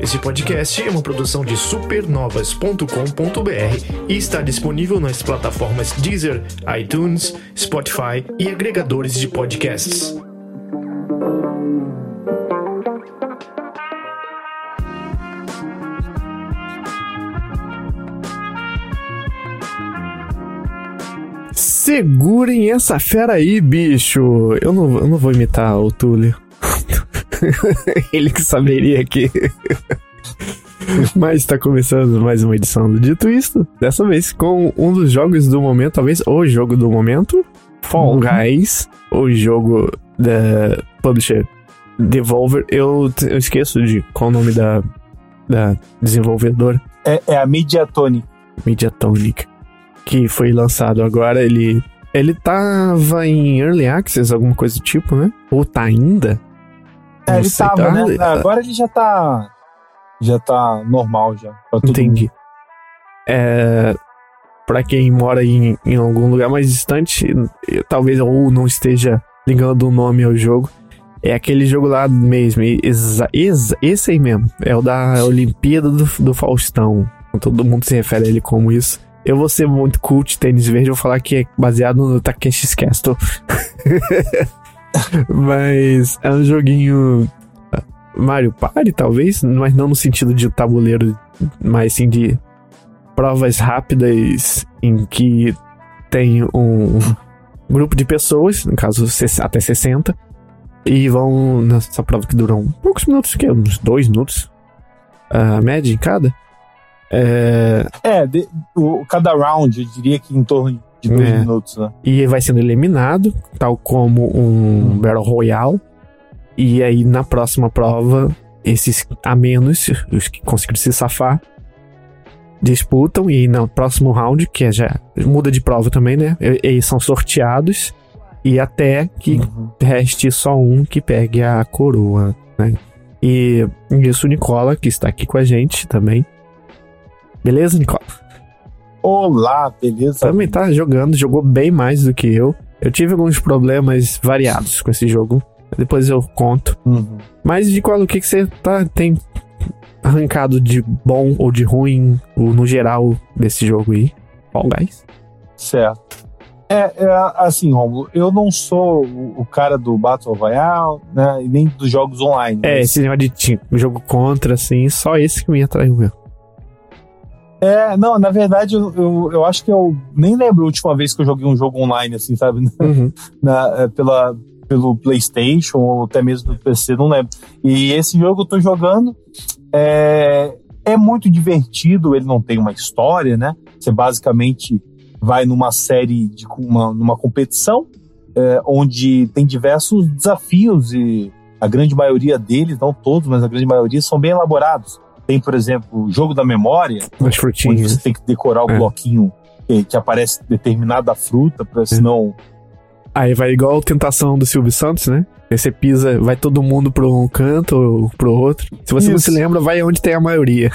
Esse podcast é uma produção de supernovas.com.br e está disponível nas plataformas Deezer, iTunes, Spotify e agregadores de podcasts. Segurem essa fera aí, bicho. Eu não vou imitar o Túlio. Ele que saberia aqui. Mas tá começando mais uma edição do Dito Isto. Dessa vez com um dos jogos do momento, talvez o jogo do momento, Fall Guys, o jogo da publisher Devolver. Eu esqueço de qual o nome da desenvolvedora. É a Mediatonic. Que foi lançado agora, ele tava em Early Access, alguma coisa do tipo, né? Ou tá ainda? É, ele tava, né? Agora ele já tá normal, já. Entendi. Pra quem mora em algum lugar mais distante, talvez ou não esteja ligando o nome ao jogo, é aquele jogo lá mesmo, esse aí mesmo, é o da Olimpíada do Faustão. Todo mundo se refere a ele como isso. Eu vou ser muito cult, tênis verde, vou falar que é baseado no Takeshi's Castle. Mas é um joguinho Mario Party, talvez, mas não no sentido de tabuleiro, mas sim de provas rápidas em que tem um grupo de pessoas, no caso até 60, e vão nessa prova que dura poucos minutos, que é uns 2 minutos, a média em cada. Cada round, eu diria que em torno de 2 minutos, né? E vai sendo eliminado, tal como um Battle Royale. E aí, na próxima prova, esses a menos, os que conseguiram se safar, disputam. E no próximo round, que já muda de prova também, né? Eles são sorteados. E até que reste só um que pegue a coroa, né? E isso, o Nicola, que está aqui com a gente também. Beleza, Nicola? Olá, beleza? Também tá jogando, jogou bem mais do que eu. Eu tive alguns problemas variados com esse jogo, depois eu conto. Mas, Nicola, o que você tem arrancado de bom ou de ruim, ou no geral, desse jogo aí? Fall Guys? Certo. Assim, Rômulo, eu não sou o cara do Battle Royale, né, e nem dos jogos online. Esse negócio de jogo contra, assim, só esse que me atraiu mesmo. Não, na verdade, eu acho que eu nem lembro a última vez que eu joguei um jogo online, assim, sabe? Pelo PlayStation ou até mesmo do PC, não lembro. E esse jogo eu tô jogando, é muito divertido, ele não tem uma história, né? Você basicamente vai numa série, numa competição, onde tem diversos desafios e a grande maioria deles, não todos, mas a grande maioria são bem elaborados. Tem, por exemplo, o jogo da memória, onde você tem que decorar o bloquinho que aparece determinada fruta, pra senão... Aí vai igual a tentação do Silvio Santos, né? Aí você pisa, vai todo mundo pra um canto ou pro outro. Se você não se lembra, vai onde tem a maioria.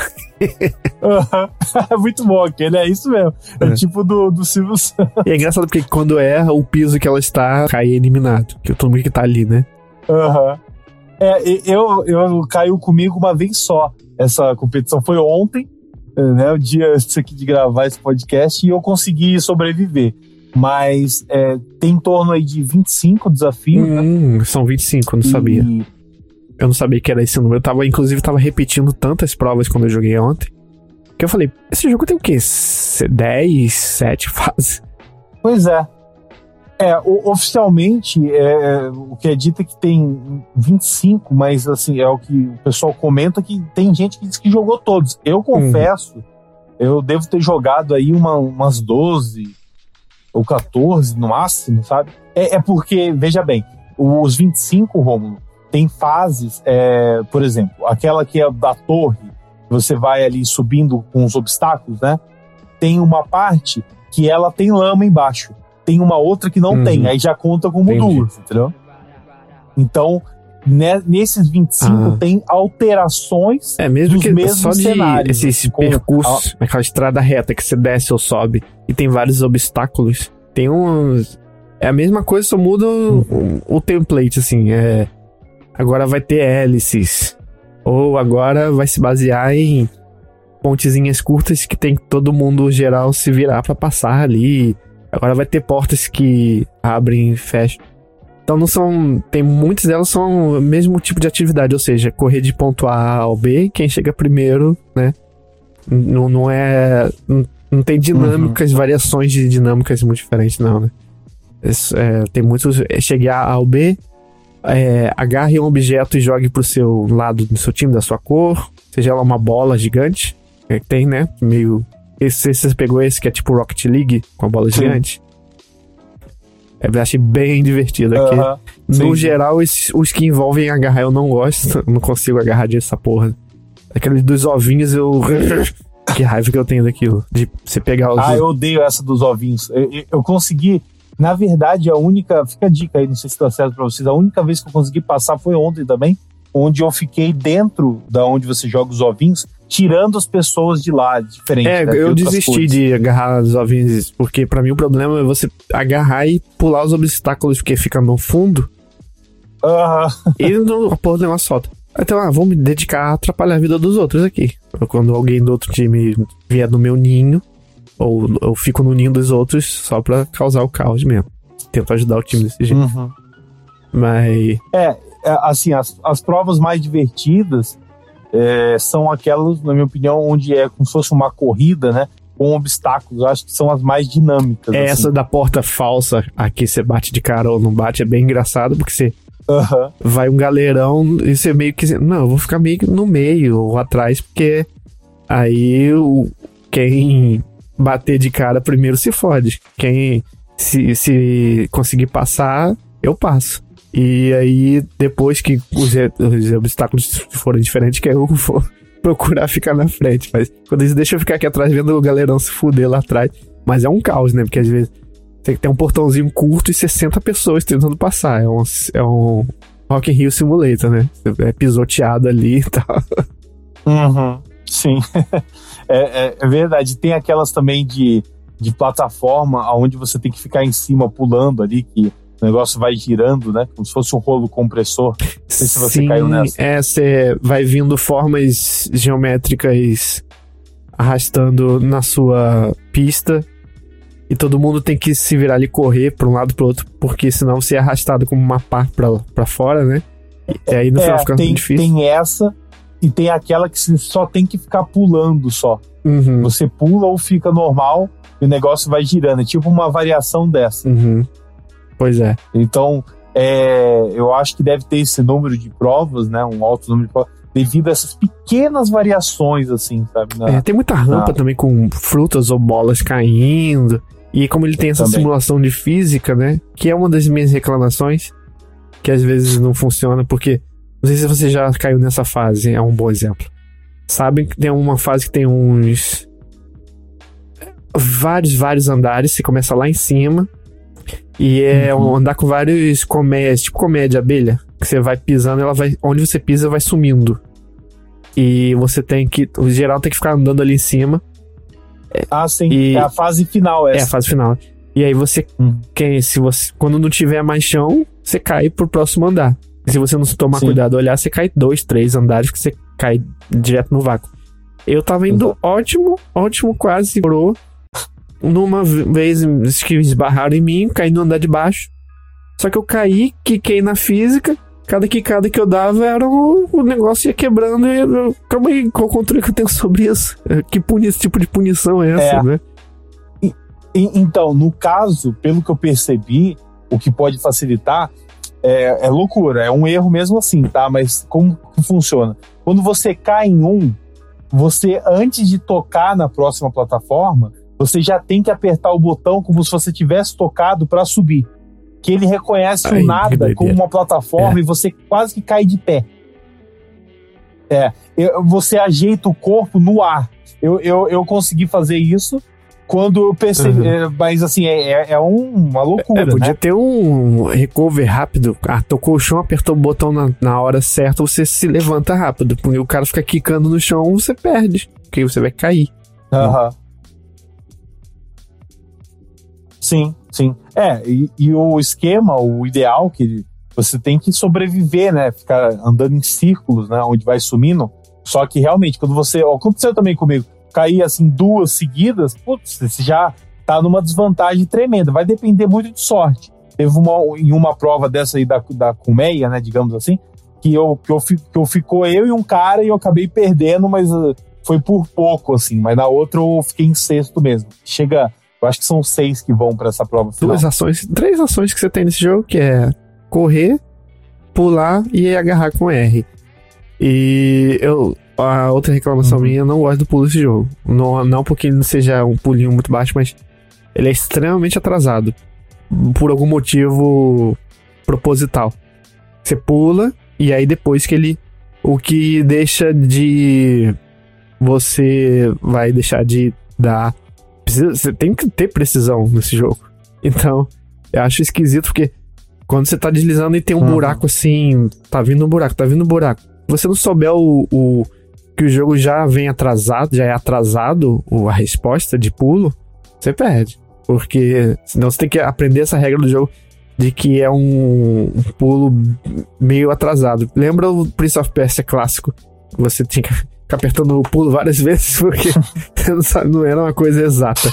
Muito bom aquele, é isso mesmo. É tipo do Silvio Santos. E é engraçado porque quando erra, o piso que ela está cai eliminado. Que todo mundo que tá ali, né? Eu caiu comigo uma vez só. Essa competição foi ontem, né, o dia aqui de gravar esse podcast, e eu consegui sobreviver. Mas tem em torno aí de 25 desafios, né? São 25, eu não sabia. Eu não sabia que era esse número. Eu inclusive tava repetindo tantas provas quando eu joguei ontem, que eu falei, esse jogo tem o quê? 10, 7 fases? Pois é. Oficialmente, o que é dito é que tem 25, mas assim, é o que o pessoal comenta, que tem gente que diz que jogou todos. Eu confesso, eu devo ter jogado aí umas 12 ou 14 no máximo, sabe? Porque, veja bem, os 25, Rômulo, tem fases, por exemplo, aquela que é da torre, você vai ali subindo com os obstáculos, né? Tem uma parte que ela tem lama embaixo. Tem uma outra que não tem, aí já conta como duas, entendeu? Então, nesses 25 tem alterações mesmo dos que mesmos só cenários. Esse percurso, aquela estrada reta que você desce ou sobe, e tem vários obstáculos, tem uns... É a mesma coisa, só muda o template, assim, agora vai ter hélices, ou agora vai se basear em pontezinhas curtas que tem que todo mundo geral se virar pra passar ali. Agora vai ter portas que abrem e fecham. Então não são... Tem muitas delas são o mesmo tipo de atividade, ou seja, correr de ponto A ao B, quem chega primeiro, né? Não é... Não tem dinâmicas, variações de dinâmicas muito diferentes, não, né? Tem muitos... Chegue A ao B, agarre um objeto e jogue pro seu lado, do seu time, da sua cor, seja ela uma bola gigante, que tem, né? Meio... Você pegou esse que é tipo Rocket League, com a bola gigante? Eu achei bem divertido aqui. No geral, os que envolvem agarrar eu não gosto, eu não consigo agarrar dessa porra. Aquele dos ovinhos eu... Que raiva que eu tenho daquilo, de você pegar os... eu odeio essa dos ovinhos. Eu consegui, na verdade, a única... Fica a dica aí, não sei se dá certo pra vocês. A única vez que eu consegui passar foi ontem também, onde eu fiquei dentro da onde você joga os ovinhos, tirando as pessoas de lá, diferente. Eu desisti de agarrar os ovinhos, porque pra mim o problema é você agarrar e pular os obstáculos, porque fica no fundo. E não, a porra do negócio solta. Então, vou me dedicar a atrapalhar a vida dos outros aqui. Quando alguém do outro time vier no meu ninho, ou eu fico no ninho dos outros só pra causar o caos mesmo. Tento ajudar o time desse jeito. Mas... assim, as provas mais divertidas são aquelas, na minha opinião, onde é como se fosse uma corrida, né? Com obstáculos. Eu acho que são as mais dinâmicas. Assim. Essa da porta falsa, aqui você bate de cara ou não bate, é bem engraçado, porque você... vai um galerão e você meio que... Não, eu vou ficar meio que no meio ou atrás, porque aí quem bater de cara primeiro se fode. Quem se conseguir passar, eu passo. E aí, depois que os obstáculos forem diferentes, que eu vou procurar ficar na frente. Mas quando eles deixam eu ficar aqui atrás vendo o galerão se fuder lá atrás. Mas é um caos, né? Porque às vezes... Tem um portãozinho curto e 60 pessoas tentando passar. É um Rock in Rio Simulator, né? É pisoteado ali e tal. Sim. É verdade. Tem aquelas também de plataforma onde você tem que ficar em cima pulando ali, que o negócio vai girando, né? Como se fosse um rolo compressor. Não sei se você caiu nessa. Você vai vindo formas geométricas arrastando na sua pista. E todo mundo tem que se virar ali, correr pra um lado pro outro, porque senão você é arrastado como uma pá pra fora, né? E aí no final fica muito difícil. Tem essa e tem aquela que você só tem que ficar pulando só. Você pula ou fica normal e o negócio vai girando. É tipo uma variação dessa. Pois é. Então, eu acho que deve ter esse número de provas, né? Um alto número de provas, devido a essas pequenas variações, assim, sabe? Tem muita rampa também com frutas ou bolas caindo. E como ele tem essa simulação de física, né? Que é uma das minhas reclamações, que às vezes não funciona, porque... Não sei se você já caiu nessa fase, é um bom exemplo. Sabem que tem uma fase que tem uns... Vários andares, você começa lá em cima. E é um andar com vários colmeias, tipo colmeia de abelha. Que você vai pisando, ela vai... Onde você pisa, vai sumindo. E você tem que... O geral tem que ficar andando ali em cima. Sim, é a fase final essa. É a fase final. E aí você, quando não tiver mais chão, você cai pro próximo andar. E se você não tomar cuidado e olhar, você cai 2, 3 andares, que você cai direto no vácuo. Eu tava indo ótimo, quase pro... Numa vez que esbarraram em mim, caí no andar de baixo. Só que eu caí, quiquei na física. Cada quicada que eu dava era o negócio ia quebrando. E eu, calma aí, qual controle que eu tenho sobre isso? Que tipo de punição é essa, né? Então, no caso, pelo que eu percebi, o que pode facilitar é loucura. É um erro mesmo assim, tá? Mas como que funciona? Quando você cai em um, você, antes de tocar na próxima plataforma, você já tem que apertar o botão como se você tivesse tocado para subir. Que ele reconhece o nada como uma plataforma e você quase que cai de pé. Você ajeita o corpo no ar. Eu consegui fazer isso quando eu percebi... Mas assim, uma loucura, podia ter um recover rápido. Tocou o chão, apertou o botão na hora certa, você se levanta rápido. Porque o cara fica quicando no chão, você perde. Porque você vai cair. Sim. E o esquema, o ideal, que você tem que sobreviver, né? Ficar andando em círculos, né? Onde vai sumindo. Só que realmente, quando você... Ó, aconteceu também comigo. Cair assim duas seguidas, putz, você já tá numa desvantagem tremenda. Vai depender muito de sorte. Teve uma prova dessa aí da colmeia, né? Digamos assim. Ficou eu e um cara e eu acabei perdendo, mas foi por pouco, assim. Mas na outra eu fiquei em sexto mesmo. Chega... Eu acho que são 6 que vão pra essa prova final. 3 ações que você tem nesse jogo, que é correr, pular e agarrar com R. E a outra reclamação minha, eu não gosto do pulo desse jogo. Não porque ele não seja um pulinho muito baixo, mas ele é extremamente atrasado. Por algum motivo proposital. Você pula e aí depois que ele... O que deixa de... Você vai deixar de dar... Você tem que ter precisão nesse jogo. Então, eu acho esquisito, porque quando você tá deslizando e tem um buraco assim, tá vindo um buraco. Você não souber que o jogo já vem atrasado, já é atrasado a resposta de pulo, você perde. Porque senão você tem que aprender essa regra do jogo de que é um pulo meio atrasado. Lembra o Prince of Persia clássico? Você tinha que ficar apertando o pulo várias vezes, porque não era uma coisa exata.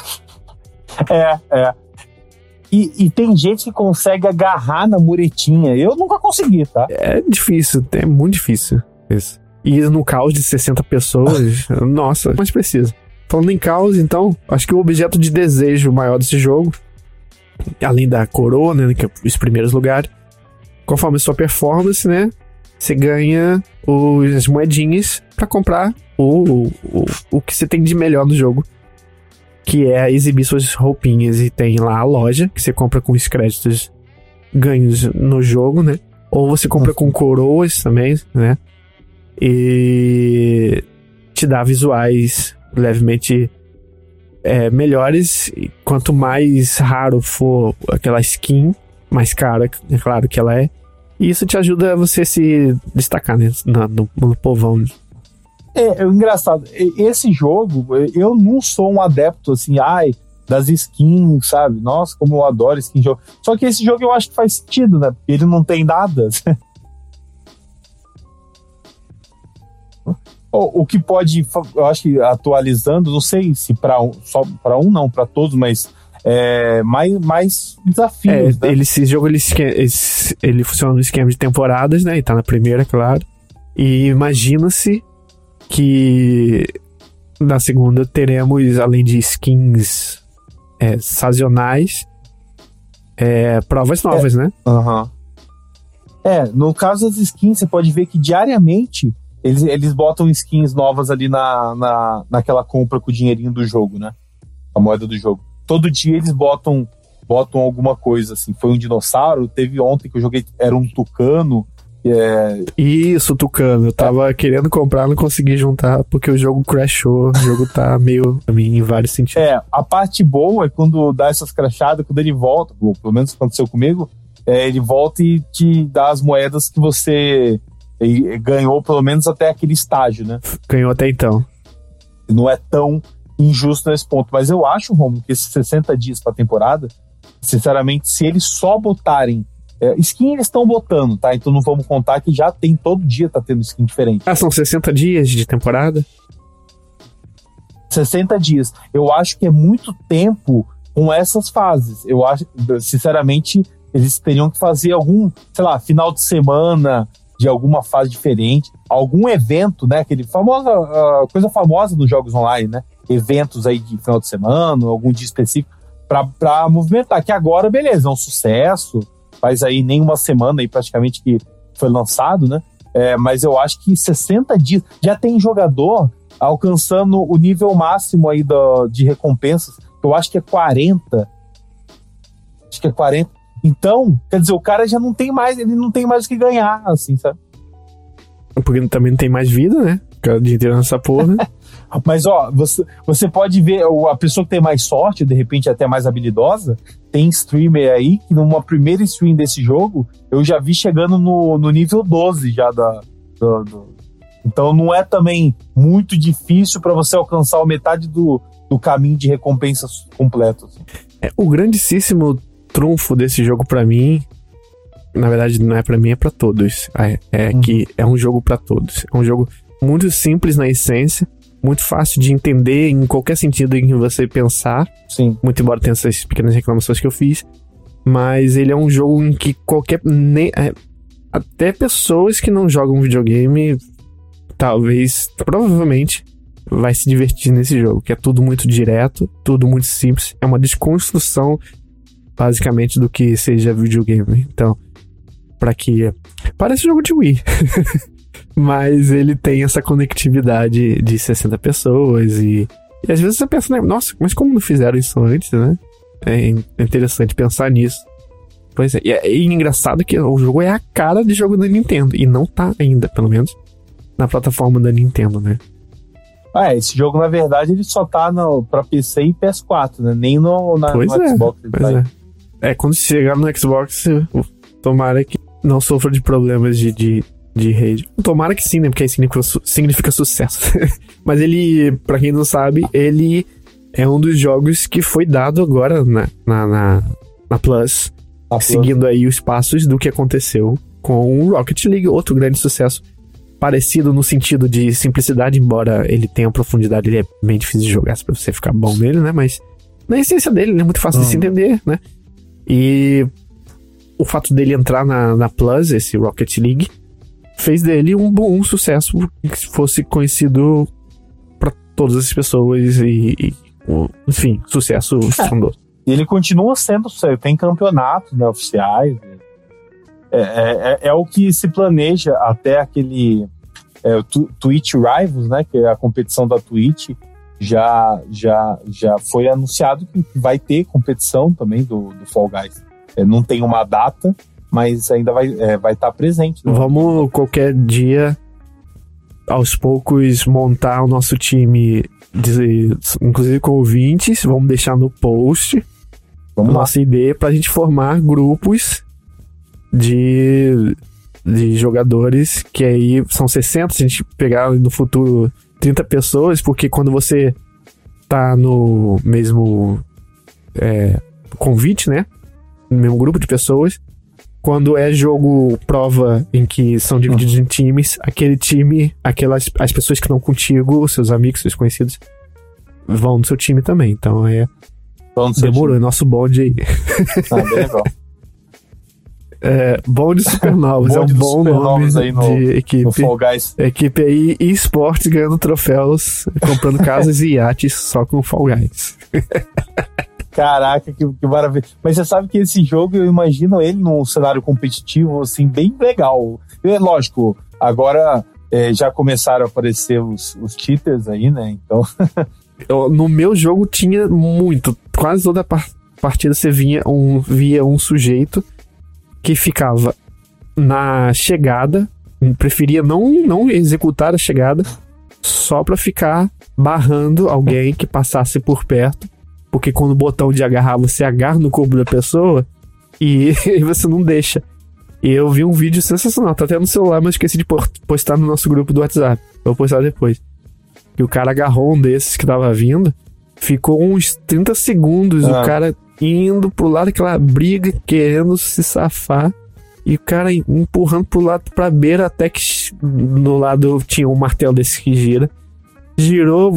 É. E tem gente que consegue agarrar na muretinha. Eu nunca consegui, tá? É difícil, é muito difícil isso. E no caos de 60 pessoas, nossa, mas precisa. Falando em caos, então, acho que o objeto de desejo maior desse jogo, além da coroa, né, que é os primeiros lugares, conforme a sua performance, né, você ganha as moedinhas pra comprar o que você tem de melhor no jogo, que é exibir suas roupinhas. E tem lá a loja, que você compra com os créditos ganhos no jogo, né? Ou você compra com coroas também, né? E te dá visuais levemente melhores. Quanto mais raro for aquela skin, mais cara, é claro que ela é. E isso te ajuda você se destacar, né, no povão. É engraçado, esse jogo, eu não sou um adepto, assim, das skins, sabe? Nossa, como eu adoro skin de jogo. Só que esse jogo eu acho que faz sentido, né? Porque ele não tem nada. O que pode, eu acho que atualizando, não sei se pra todos, mas... mais desafios, né? Esse jogo ele funciona no esquema de temporadas, né? E tá na primeira, claro. E imagina-se que na segunda teremos, além de skins sazonais, provas novas, né? Uh-huh. No caso das skins, você pode ver que diariamente eles botam skins novas ali naquela compra com o dinheirinho do jogo, né? A moeda do jogo. Todo dia eles botam alguma coisa, assim. Foi um dinossauro, teve ontem que eu joguei, era um tucano. Isso, tucano. Eu tava querendo comprar, não consegui juntar, porque o jogo crashou. O jogo tá meio, em vários sentidos. A parte boa é quando dá essas crashadas, quando ele volta, pelo menos aconteceu comigo, ele volta e te dá as moedas que você ganhou, pelo menos até aquele estágio, né? Ganhou até então. Não é tão... injusto nesse ponto, mas eu acho, Romulo, que esses 60 dias pra temporada, sinceramente, se eles só botarem skin, eles estão botando, tá? Então não vamos contar que já tem, todo dia tá tendo skin diferente. São 60 dias de temporada? 60 dias. Eu acho que é muito tempo com essas fases. Eu acho, sinceramente, eles teriam que fazer algum, sei lá, final de semana de alguma fase diferente, algum evento, né? Aquele famoso, coisa famosa dos jogos online, né? Eventos aí de final de semana, algum dia específico, pra movimentar. Que agora, beleza, é um sucesso, faz aí nem uma semana aí praticamente que foi lançado, né? Mas eu acho que 60 dias, já tem jogador alcançando o nível máximo aí de recompensas, que eu acho que é 40. Acho que é 40. Então, quer dizer, o cara já não tem mais, ele não tem mais o que ganhar, assim, sabe? Porque também não tem mais vida, né? Ficar o dia inteiro nessa porra. Mas, ó, você pode ver, a pessoa que tem mais sorte, de repente até mais habilidosa, tem streamer aí, que numa primeira stream desse jogo, eu já vi chegando no nível 12 já Então não é também muito difícil pra você alcançar a metade do caminho de recompensas completo. Assim. O grandíssimo trunfo desse jogo pra mim Na verdade, não é pra mim, é pra todos. Que é um jogo pra todos. É um jogo muito simples na essência, muito fácil de entender em qualquer sentido em que você pensar. Sim. Muito embora tenha essas pequenas reclamações que eu fiz. Mas ele é um jogo em que qualquer... até pessoas que não jogam videogame, talvez, provavelmente, vai se divertir nesse jogo. Que é tudo muito direto, tudo muito simples. É uma desconstrução, basicamente, do que seja videogame. Então, pra que... Parece um jogo de Wii. Mas ele tem essa conectividade de 60 pessoas e às vezes você pensa, né? Nossa, mas como não fizeram isso antes, né? É interessante pensar nisso. Pois é, e engraçado que o jogo é a cara de jogo da Nintendo. E não tá ainda, pelo menos, na plataforma da Nintendo, né? Esse jogo, na verdade, ele só tá pra PC e PS4, né? Nem no Xbox. Quando chegar no Xbox, tomara que não sofra de problemas de rede. Tomara que sim, né? Porque aí significa sucesso. Mas ele, pra quem não sabe, ele é um dos jogos que foi dado agora na Plus, seguindo aí os passos do que aconteceu com o Rocket League, outro grande sucesso parecido no sentido de simplicidade, embora ele tenha profundidade, ele é bem difícil de jogar pra você ficar bom nele, né? Mas na essência dele, ele é muito fácil de se entender, né? E o fato dele entrar na Plus, esse Rocket League, fez dele um bom sucesso que fosse conhecido pra todas as pessoas enfim, sucesso estrondoso. Ele continua sendo sucesso, tem campeonato, né, oficiais. É o que se planeja até aquele Twitch Rivals, né, que é a competição da Twitch, já foi anunciado que vai ter competição também do Fall Guys. Não tem uma data, mas ainda vai estar presente. Vamos qualquer dia, aos poucos, montar o nosso time, inclusive com ouvintes. Vamos deixar no post nossa ideia pra gente formar grupos de jogadores, que aí são 60, se a gente pegar no futuro 30 pessoas, porque quando você tá no mesmo convite, né, no mesmo grupo de pessoas, quando é jogo prova em que são divididos em times, aquele time, as pessoas que estão contigo, seus amigos, seus conhecidos, vão no seu time também. Então demorou, é nosso bonde aí. Bem legal. Bonde Supernovas, bonde é um bom nome aí de equipe. No Fall Guys. Equipe aí e esportes ganhando troféus, comprando casas e iates só com Fall Guys. Caraca, que maravilha. Mas você sabe que esse jogo, eu imagino ele num cenário competitivo, assim, bem legal. E, lógico, agora já começaram a aparecer os cheaters aí, né? Então... No meu jogo tinha muito. Quase toda partida você via um sujeito que ficava na chegada, preferia não executar a chegada, só pra ficar barrando alguém que passasse por perto. Porque quando o botão de agarrar, você agarra no corpo da pessoa e você não deixa. E eu vi um vídeo sensacional, tá até no celular, mas esqueci de postar no nosso grupo do WhatsApp. Vou postar depois. E o cara agarrou um desses que tava vindo, ficou uns 30 segundos o cara indo pro lado, aquela briga, querendo se safar. E o cara empurrando pro lado, pra beira, até que no lado tinha um martelo desse que gira. Girou...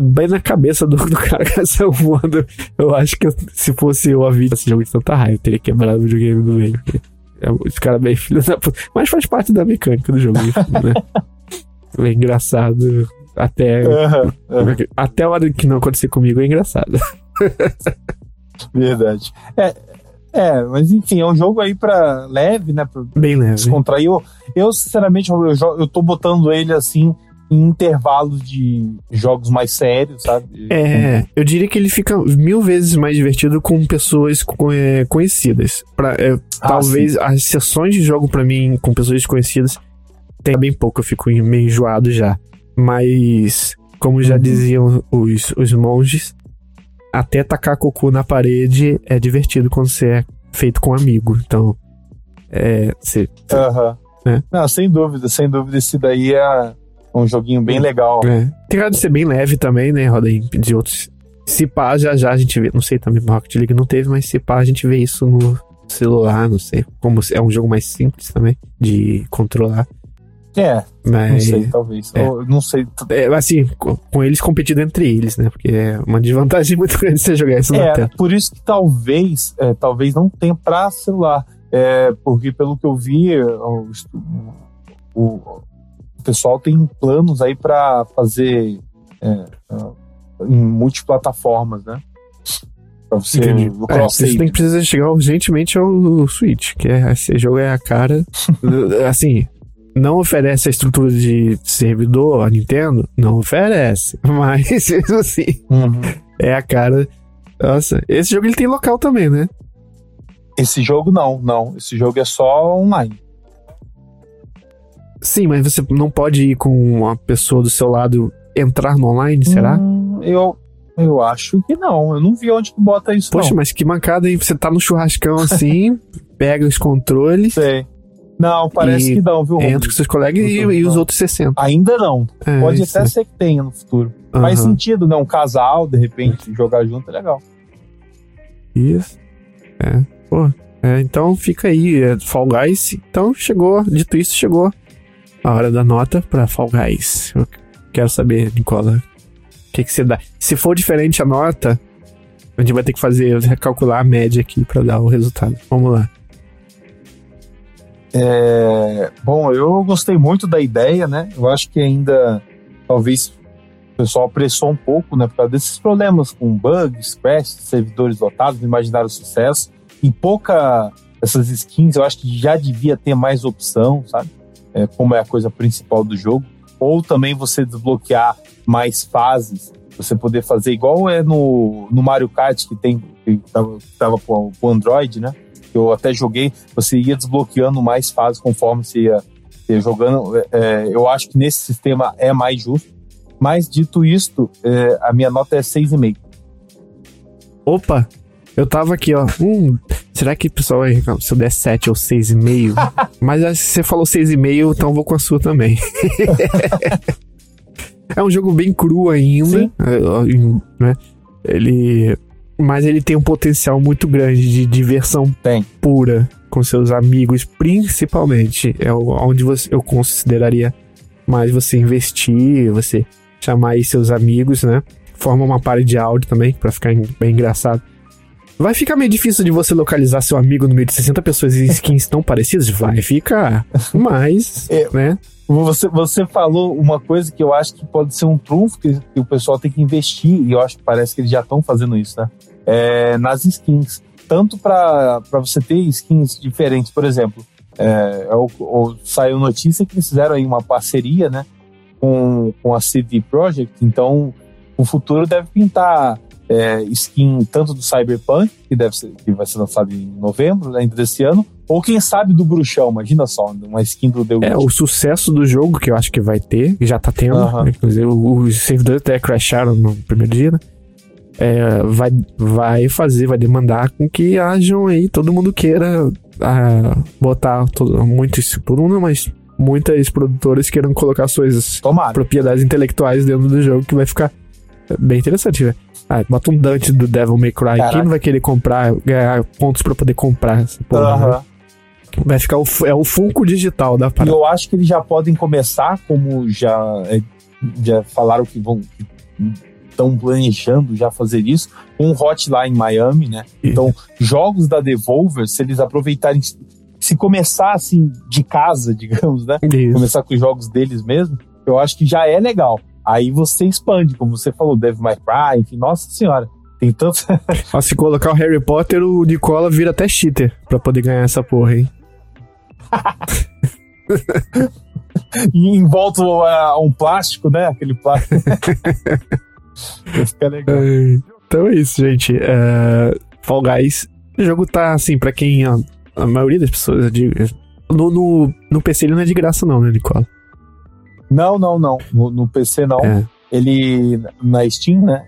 bem na cabeça do cara que saiu voando. Eu acho que se fosse eu a vida esse jogo de tanta raiva, eu teria quebrado o videogame do meio. Os caras bem filhos da puta. Mas faz parte da mecânica do jogo, né? É engraçado. Até a hora que não acontecer comigo é engraçado. Verdade. Mas enfim, é um jogo aí pra leve, né? Pra bem leve. Descontrair. Eu sinceramente, eu tô botando ele assim... em intervalos de jogos mais sérios, sabe? Eu diria que ele fica 1000 vezes mais divertido com pessoas conhecidas. Talvez sim. As sessões de jogo pra mim com pessoas desconhecidas tem bem pouco, eu fico meio enjoado já. Mas, como já diziam os monges, até tacar cocô na parede é divertido quando você é feito com um amigo. Então, né? Não, sem dúvida, esse daí é... um joguinho bem legal. Tem cara de ser bem leve também, né, Rodaí? De outros. Se pá, já a gente vê. Não sei também, Rocket League não teve, mas se pá, a gente vê isso no celular, não sei. Como é um jogo mais simples também de controlar. É, mas, não sei, talvez. É, ou, não sei. É, assim, com eles competindo entre eles, né? Porque é uma desvantagem muito grande você jogar isso na tela. É, por isso que talvez não tenha pra celular. É, porque pelo que eu vi, o pessoal tem planos aí pra fazer em multiplataformas, né? Pra você você tem que precisar chegar urgentemente ao Switch, que esse jogo é a cara. Assim, não oferece a estrutura de servidor, a Nintendo, não oferece, mas isso assim, é a cara. Nossa, esse jogo ele tem local também, né? Esse jogo não, esse jogo é só online. Sim, mas você não pode ir com a pessoa do seu lado entrar no online, será? Eu acho que não, eu não vi onde tu bota isso. Poxa, mas que mancada, hein? Você tá no churrascão assim, pega os controles... Sei. Não, parece que não, viu? Entra com seus colegas e os outros 60. Ainda não. Pode até ser que tenha no futuro. Faz sentido, né? Um casal, de repente, jogar junto é legal. Isso. É. Pô. É, então fica aí. Fall Guys. Então chegou. Dito isso, chegou a hora da nota pra Fall Guys. Eu quero saber, Nicola, o que você dá. Se for diferente a nota, a gente vai ter que recalcular a média aqui pra dar o resultado. Vamos lá. Bom, eu gostei muito da ideia, né? Eu acho que ainda talvez o pessoal apressou um pouco, né? Por causa desses problemas com bugs, crashes, servidores lotados, imaginário sucesso. E pouca... Essas skins eu acho que já devia ter mais opção, sabe? Como é a coisa principal do jogo. Ou também você desbloquear mais fases. Você poder fazer igual no Mario Kart que tava pro Android, né? Eu até joguei, você ia desbloqueando mais fases conforme você ia jogando. Eu acho que nesse sistema é mais justo. Mas, dito isto, a minha nota é 6,5. Opa! Eu tava aqui, ó. Será que, pessoal, se eu der 7 ou 6,5? Mas se você falou 6,5, então vou com a sua também. É um jogo bem cru ainda. Né? Mas ele tem um potencial muito grande de diversão pura com seus amigos, principalmente. É onde eu consideraria mais você investir, você chamar aí seus amigos, né? Forma uma party de áudio também, pra ficar bem engraçado. Vai ficar meio difícil de você localizar seu amigo no meio de 60 pessoas e skins tão parecidas? Vai ficar, mas... né? Você falou uma coisa que eu acho que pode ser um trunfo que o pessoal tem que investir, e eu acho que parece que eles já estão fazendo isso, né? Nas skins. Tanto para você ter skins diferentes, por exemplo, saiu notícia que eles fizeram aí uma parceria, né, com a CD Projekt, então o futuro deve pintar skin tanto do Cyberpunk, que vai ser lançado em novembro ainda desse ano, ou quem sabe do Bruxão, imagina só, uma skin do The Witcher. O sucesso do jogo que eu acho que vai ter, que já tá tendo, né? Inclusive os servidores até crasharam no primeiro dia, né? Vai demandar com que hajam aí, todo mundo queira botar muitas produtoras queiram colocar suas propriedades intelectuais dentro do jogo, que vai ficar bem interessante, né? Bota um Dante do Devil May Cry. Quem não vai querer ganhar pontos pra poder comprar essa porra, né? Vai ficar o Funko digital da parada. E eu acho que eles já podem começar, como já falaram que estão planejando já fazer isso, um Hotline Miami, né? Então, jogos da Devolver, se eles aproveitarem, se começar assim de casa, digamos, né? Isso. Começar com os jogos deles mesmo, eu acho que já é legal. Aí você expande, como você falou, Devil May Cry, enfim, nossa senhora, tem tanto... Se colocar o Harry Potter, o Nicola vira até cheater pra poder ganhar essa porra, hein? E envolto a um plástico, né? Aquele plástico. Fica legal. Então é isso, gente. Fall Guys, o jogo tá, assim, pra quem... A maioria das pessoas... No PC ele não é de graça não, né, Nicola? Não. No PC não. Ele, na Steam, né?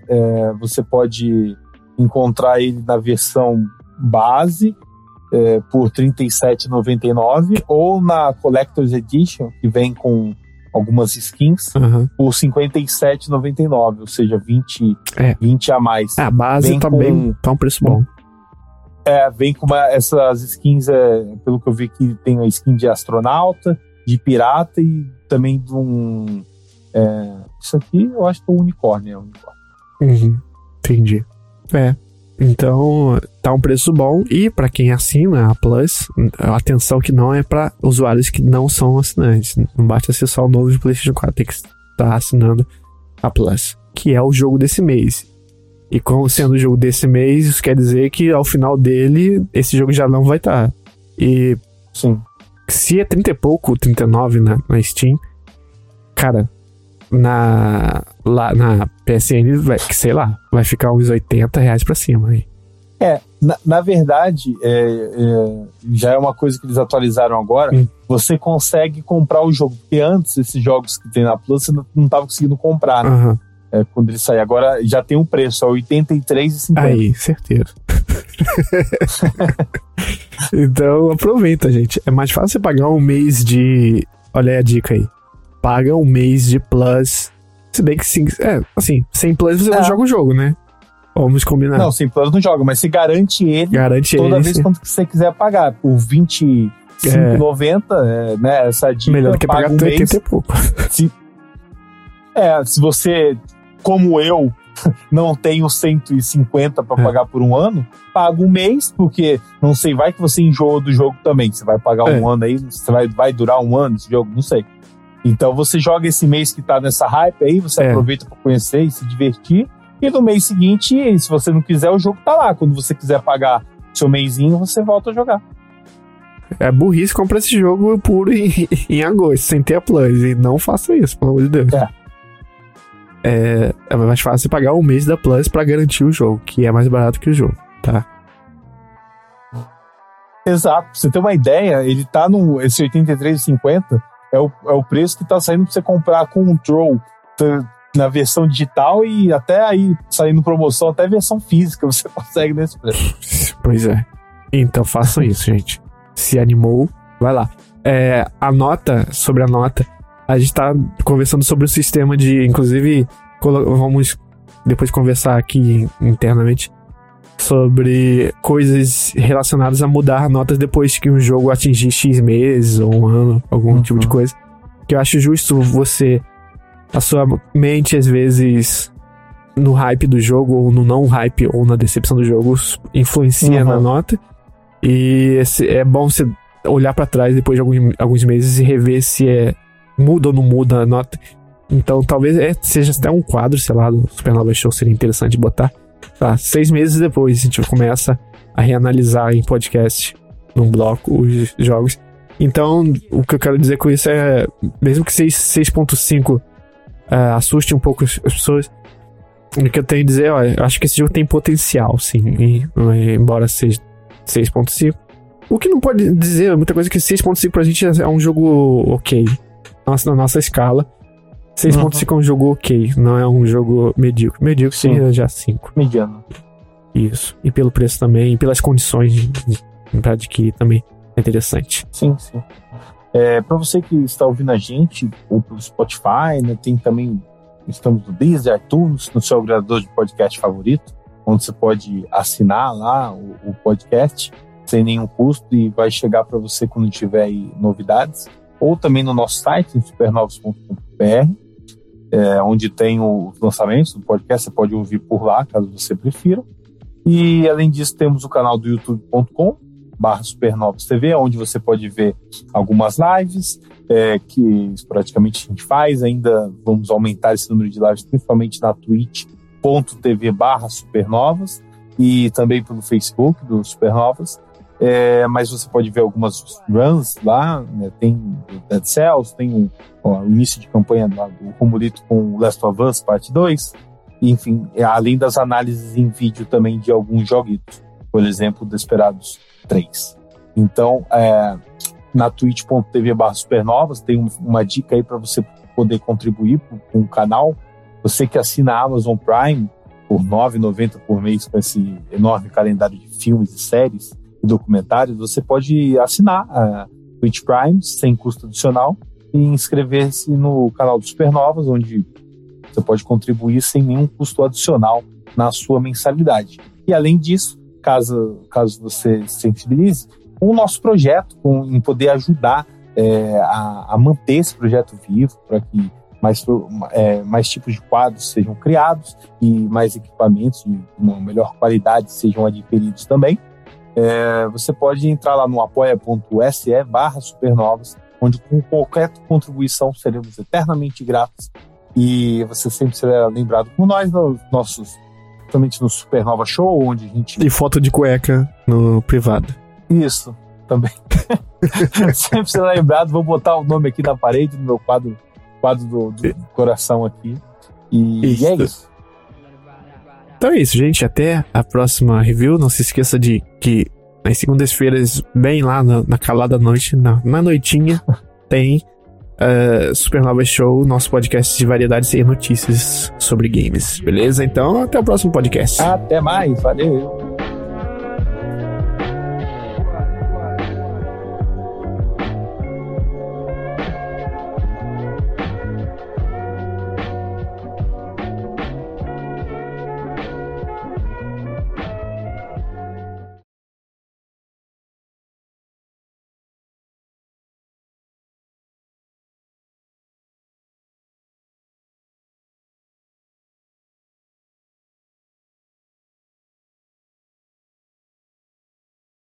Você pode encontrar ele na versão base por R$37,99 ou na Collector's Edition, que vem com algumas skins, por R$57,99, ou seja, 20 a mais. A base tá um preço bom. vem com essas skins, pelo que eu vi que tem a skin de astronauta, de pirata e também de um... isso aqui eu acho que é um unicórnio. Uhum, entendi. Então tá um preço bom, e pra quem assina a Plus, atenção que não é pra usuários que não são assinantes. Não basta ser só o novo de PlayStation 4, tem que estar assinando a Plus, que é o jogo desse mês. E como sendo o jogo desse mês, isso quer dizer que ao final dele esse jogo já não vai estar. E sim, se é 30 e pouco, 39 na Steam, cara, na PSN, sei lá, vai ficar uns R$80 pra cima aí. Na verdade, já é uma coisa que eles atualizaram agora. Você consegue comprar o jogo, porque antes esses jogos que tem na Plus você não tava conseguindo comprar, né? Uhum. Quando ele sair, agora já tem um preço, é R$83,50. Aí, certeiro. Então aproveita, gente. É mais fácil você pagar um mês de... Olha aí a dica aí. Paga um mês de Plus. Se bem que sim, assim, sem Plus você não joga o jogo, né? Vamos combinar. Não, sem Plus não joga, mas você garante ele toda vez quanto que você quiser pagar. Por R$25,90, né? Essa dica. Melhor que pagar 80 e pouco. Se você, como eu, não tenho 150 para pagar por um ano, paga um mês, porque não sei, vai que você enjoa do jogo também. Você vai pagar um ano aí, você vai durar um ano esse jogo, não sei. Então você joga esse mês que tá nessa hype aí, você aproveita para conhecer e se divertir. E no mês seguinte, se você não quiser, o jogo tá lá. Quando você quiser pagar seu mêsinho, você volta a jogar. É burrice comprar esse jogo puro em agosto, sem ter a Plus. E não faça isso, pelo amor de Deus. É mais fácil você pagar um mês da Plus pra garantir o jogo, que é mais barato que o jogo, tá? Exato. Pra você ter uma ideia, ele tá no... Esse R$83,50 é o preço que tá saindo pra você comprar Control na versão digital, e até aí, saindo promoção, até versão física você consegue nesse preço. Pois é. Então façam isso, gente. Se animou, vai lá. A gente tá conversando sobre o sistema de... Inclusive, vamos depois conversar aqui internamente sobre coisas relacionadas a mudar notas depois que um jogo atingir X meses ou um ano, algum tipo de coisa. Que eu acho justo você... A sua mente, às vezes, no hype do jogo, ou no não hype, ou na decepção do jogo, influencia na nota. E é bom você olhar pra trás depois de alguns meses e rever se muda ou não muda a nota. Então talvez seja até um quadro, sei lá, do Supernova Show, seria interessante botar. Tá, 6 meses depois a gente começa a reanalisar em podcast, num bloco, os jogos. Então o que eu quero dizer com isso é, mesmo que 6.5 assuste um pouco as pessoas, o que eu tenho a dizer, ó, eu acho que esse jogo tem potencial, sim, embora seja 6.5. O que não pode dizer muita coisa, que 6.5 pra gente é um jogo ok. Na nossa escala, 6.5 é um jogo ok, não é um jogo medíocre. Medíocre seria já 5. Mediano. Isso. E pelo preço também, e pelas condições pra adquirir também, é interessante. Sim, sim. Pra você que está ouvindo a gente, ou pelo Spotify, né, tem também, estamos no Deezer, iTunes, no seu agregador de podcast favorito, onde você pode assinar lá o podcast, sem nenhum custo, e vai chegar pra você quando tiver aí novidades. Ou também no nosso site, supernovos.com.br, onde tem os lançamentos do podcast, você pode ouvir por lá, caso você prefira. E, além disso, temos o canal do youtube.com/supernovos.tv, onde você pode ver algumas lives, que praticamente a gente faz. Ainda vamos aumentar esse número de lives, principalmente na twitch.tv/supernovas, e também pelo Facebook do Supernovas. Mas você pode ver algumas runs lá, né? Tem o Dead Cells, tem o início de campanha do Romulito com o Last of Us parte 2, enfim, além das análises em vídeo também de alguns joguitos, por exemplo, Desperados 3. Então, na twitch.tv/supernovas tem uma dica aí para você poder contribuir com o canal. Você que assina a Amazon Prime por R$9,90 por mês, com esse enorme calendário de filmes e séries, documentários, você pode assinar a Twitch Prime sem custo adicional e inscrever-se no canal do Supernovas, onde você pode contribuir sem nenhum custo adicional na sua mensalidade. E além disso, caso você se sensibilize, com o nosso projeto, em poder ajudar a manter esse projeto vivo, para que mais tipos de quadros sejam criados e mais equipamentos de uma melhor qualidade sejam adquiridos também. Você pode entrar lá no apoia.se/supernovas, onde com qualquer contribuição seremos eternamente gratos e você sempre será lembrado por nós, principalmente no Supernova Show, onde a gente... E foto de cueca no privado. Isso, também. Sempre será lembrado, vou botar o nome aqui na parede, no meu quadro do coração aqui. E é isso. Então é isso, gente. Até a próxima review. Não se esqueça de que nas segundas-feiras, bem lá na calada da noite, na noitinha, tem Supernova Show, nosso podcast de variedades e notícias sobre games. Beleza? Então, até o próximo podcast. Até mais. Valeu.